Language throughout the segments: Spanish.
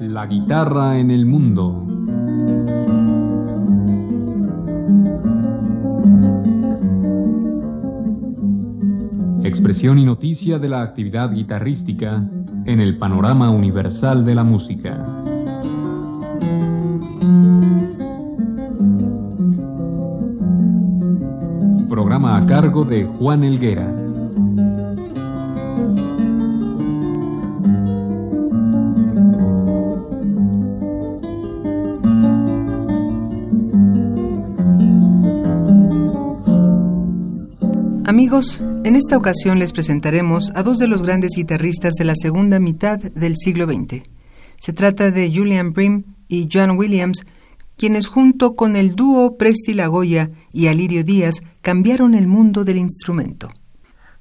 La guitarra en el mundo. Expresión y noticia de la actividad guitarrística en el panorama universal de la música. Programa a cargo de Juan Helguera. Amigos, en esta ocasión les presentaremos a dos de los grandes guitarristas de la segunda mitad del siglo XX. Se trata de Julian Bream y John Williams, quienes junto con el dúo Presti Lagoya y Alirio Díaz cambiaron el mundo del instrumento.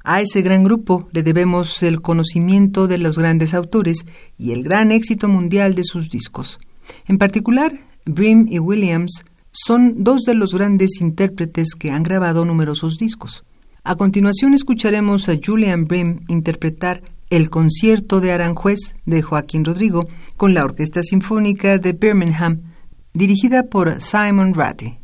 A ese gran grupo le debemos el conocimiento de los grandes autores y el gran éxito mundial de sus discos. En particular, Bream y Williams son dos de los grandes intérpretes que han grabado numerosos discos. A continuación escucharemos a Julian Bream interpretar El concierto de Aranjuez de Joaquín Rodrigo con la Orquesta Sinfónica de Birmingham, dirigida por Simon Rattle.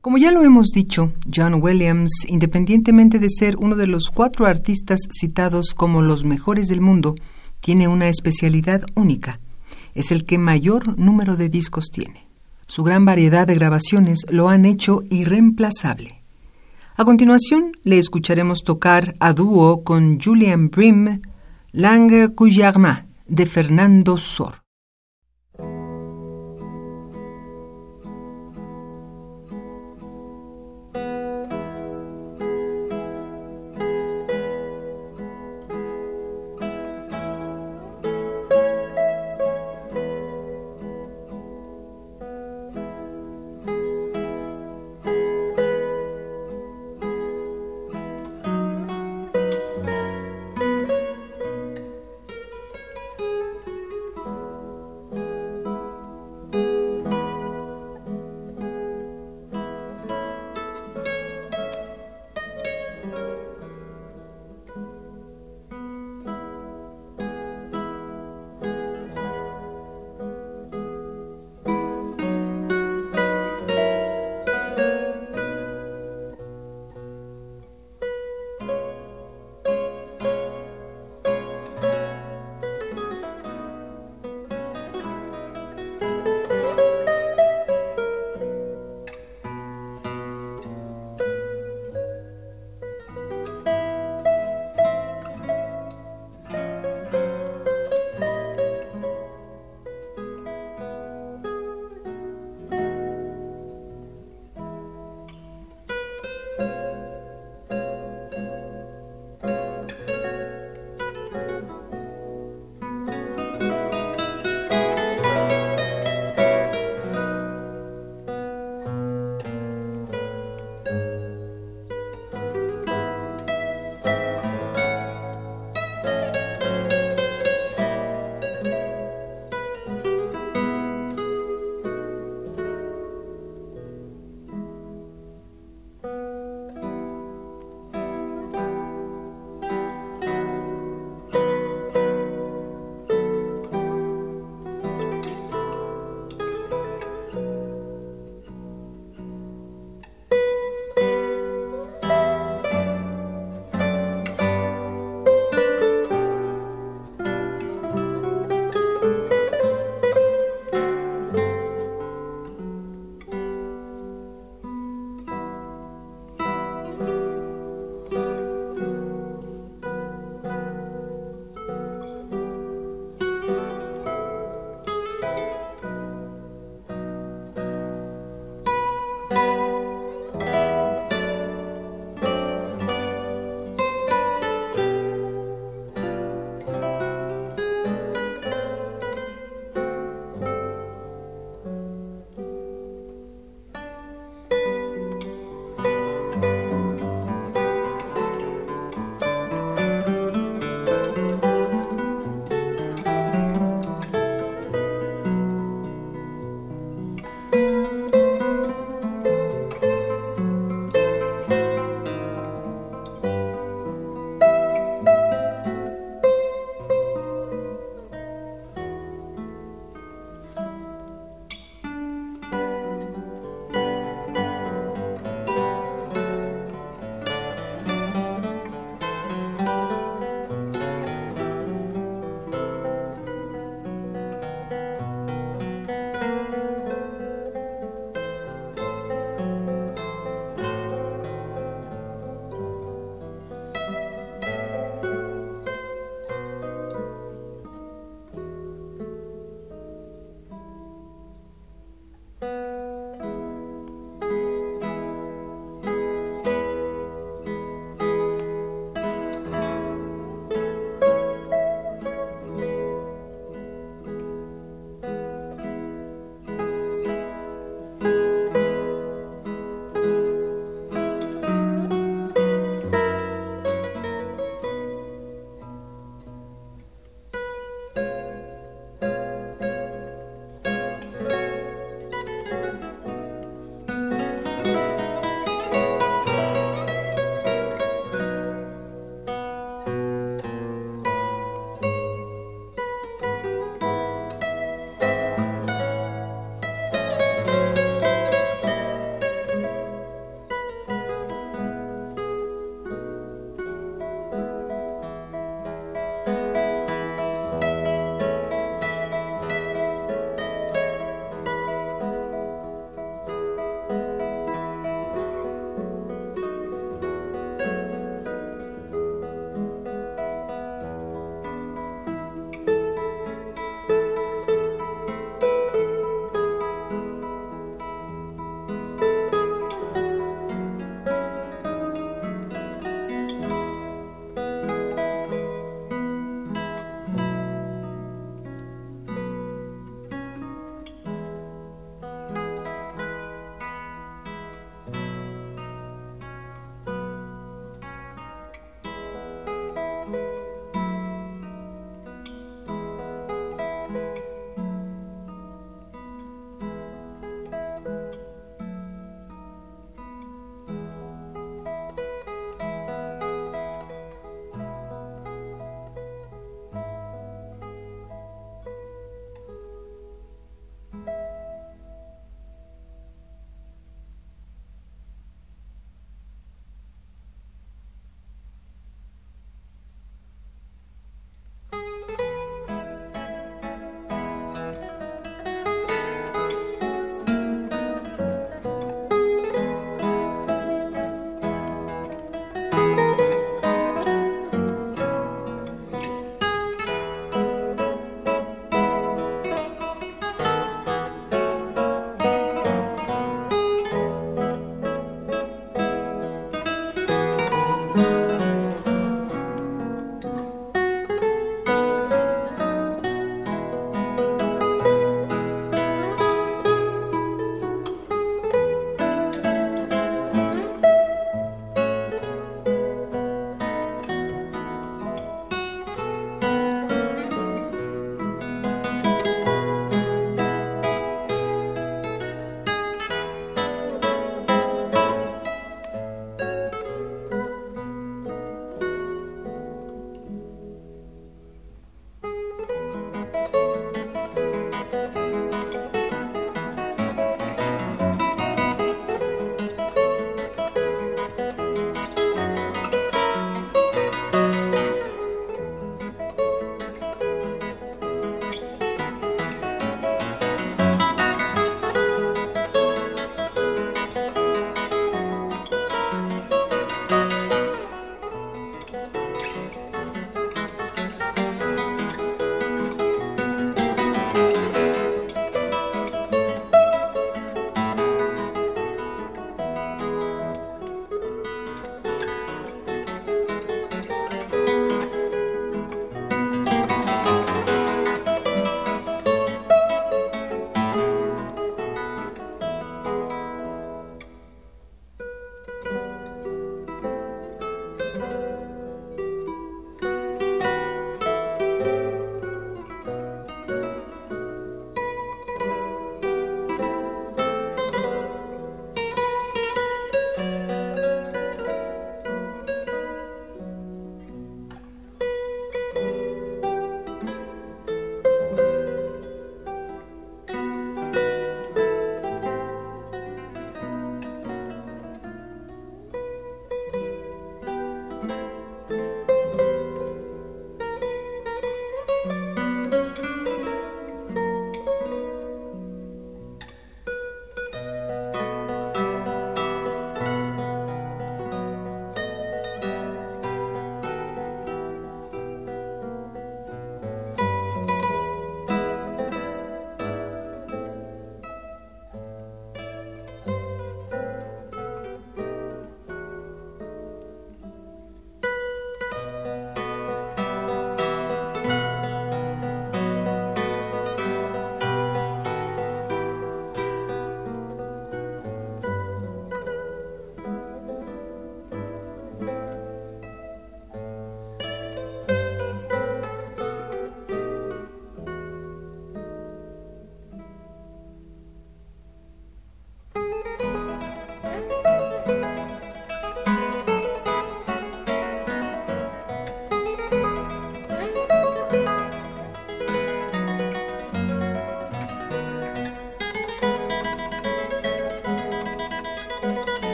Como ya lo hemos dicho, John Williams, independientemente de ser uno de los 4 artistas citados como los mejores del mundo, tiene una especialidad única. Es el que mayor número de discos tiene. Su gran variedad de grabaciones lo han hecho irreemplazable. A continuación, le escucharemos tocar a dúo con Julian Bream, L'Encouragement, de Fernando Sor.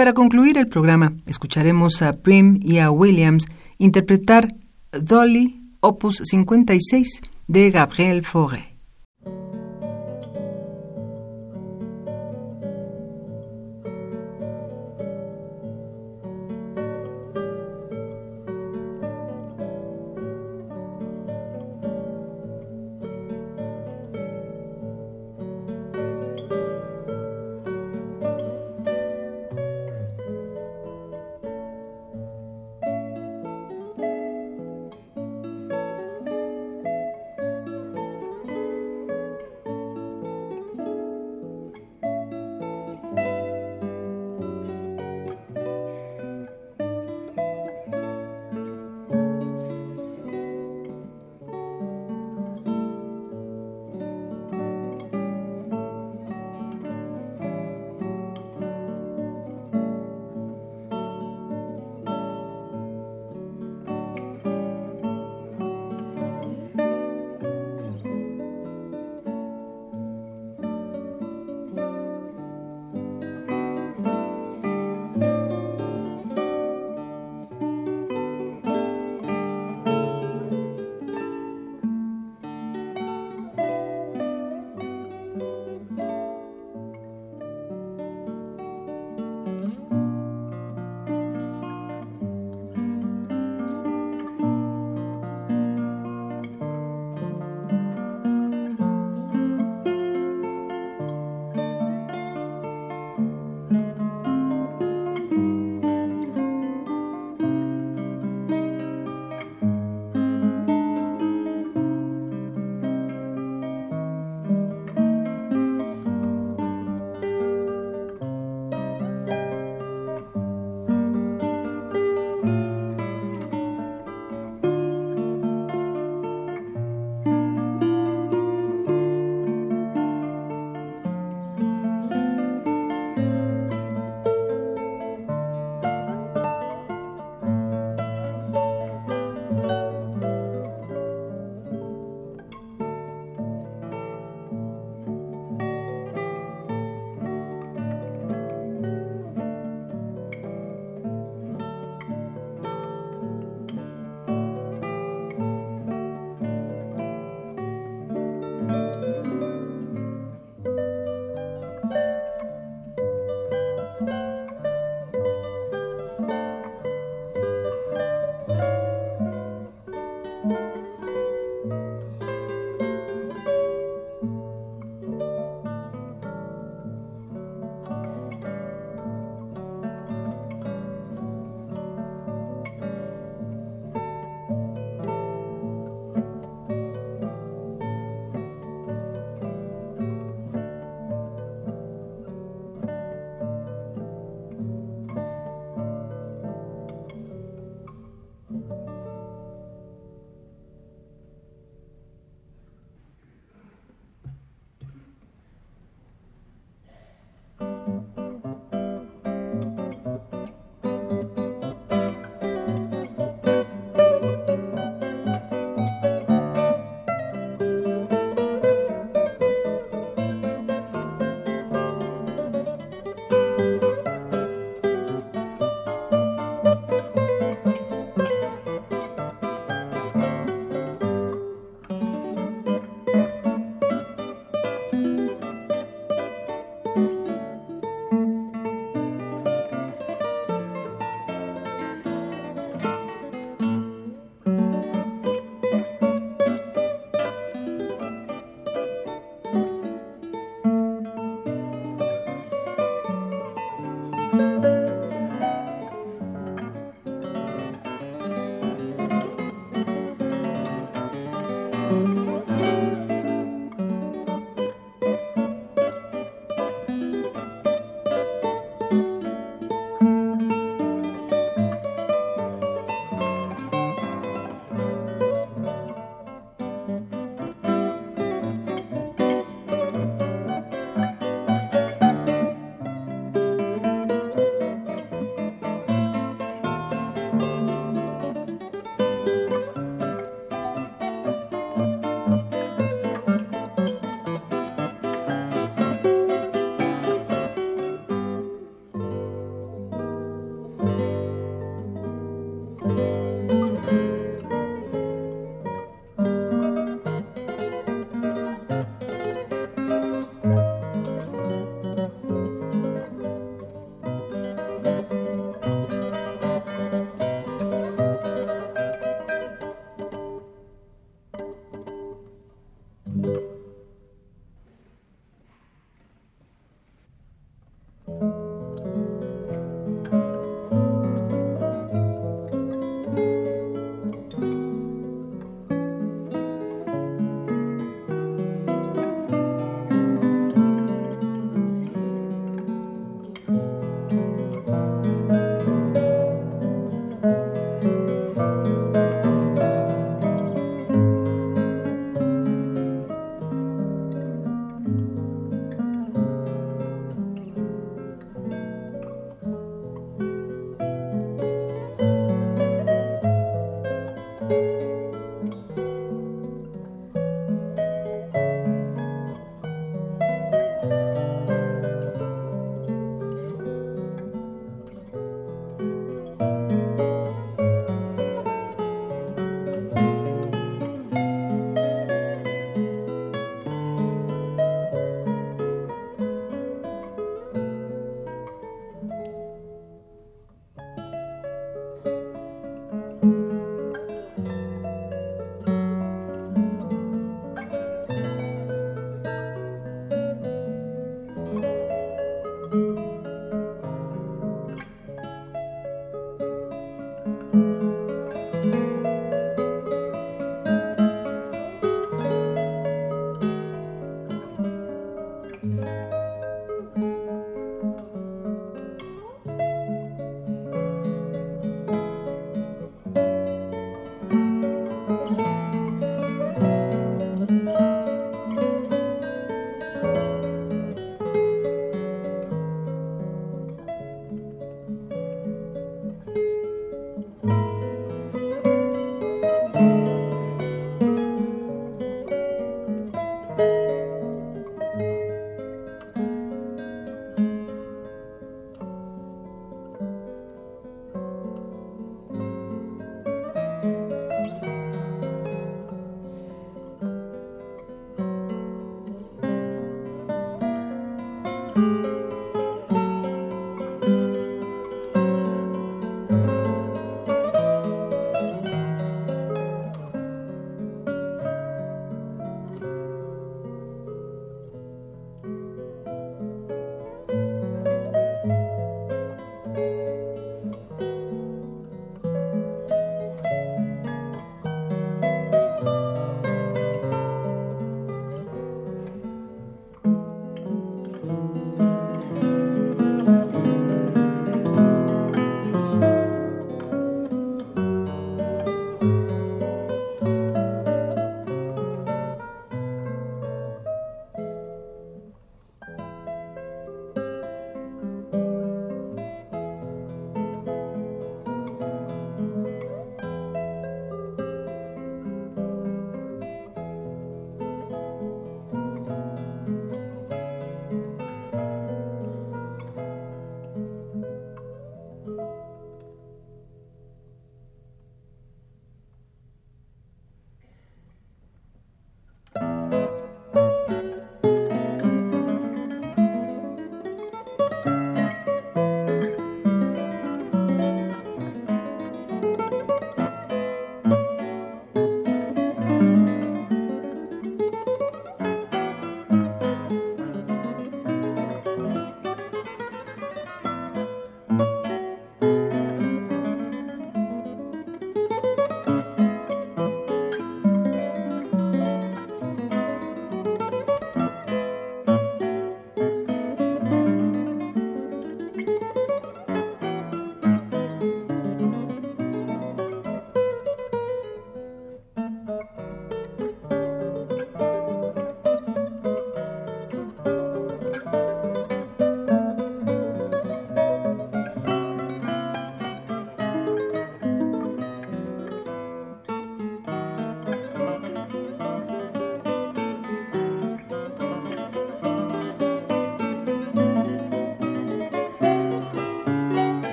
para concluir el programa, escucharemos a Prim y a Williams interpretar Dolly, opus 56 de Gabriel Fauré.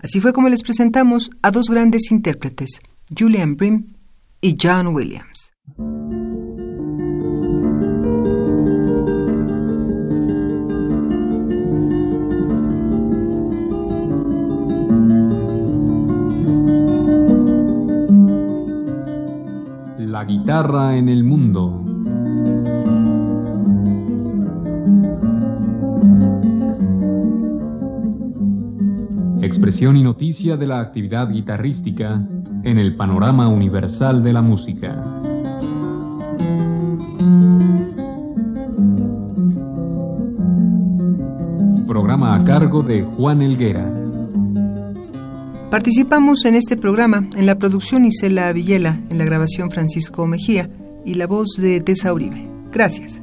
Así fue como les presentamos a dos grandes intérpretes, Julian Bream y John Williams. La guitarra en el mundo. Expresión y noticia de la actividad guitarrística en el panorama universal de la música. Programa a cargo de Juan Helguera. Participamos en este programa en la producción Isela Villela, en la grabación Francisco Mejía y la voz de Tessa Uribe. Gracias.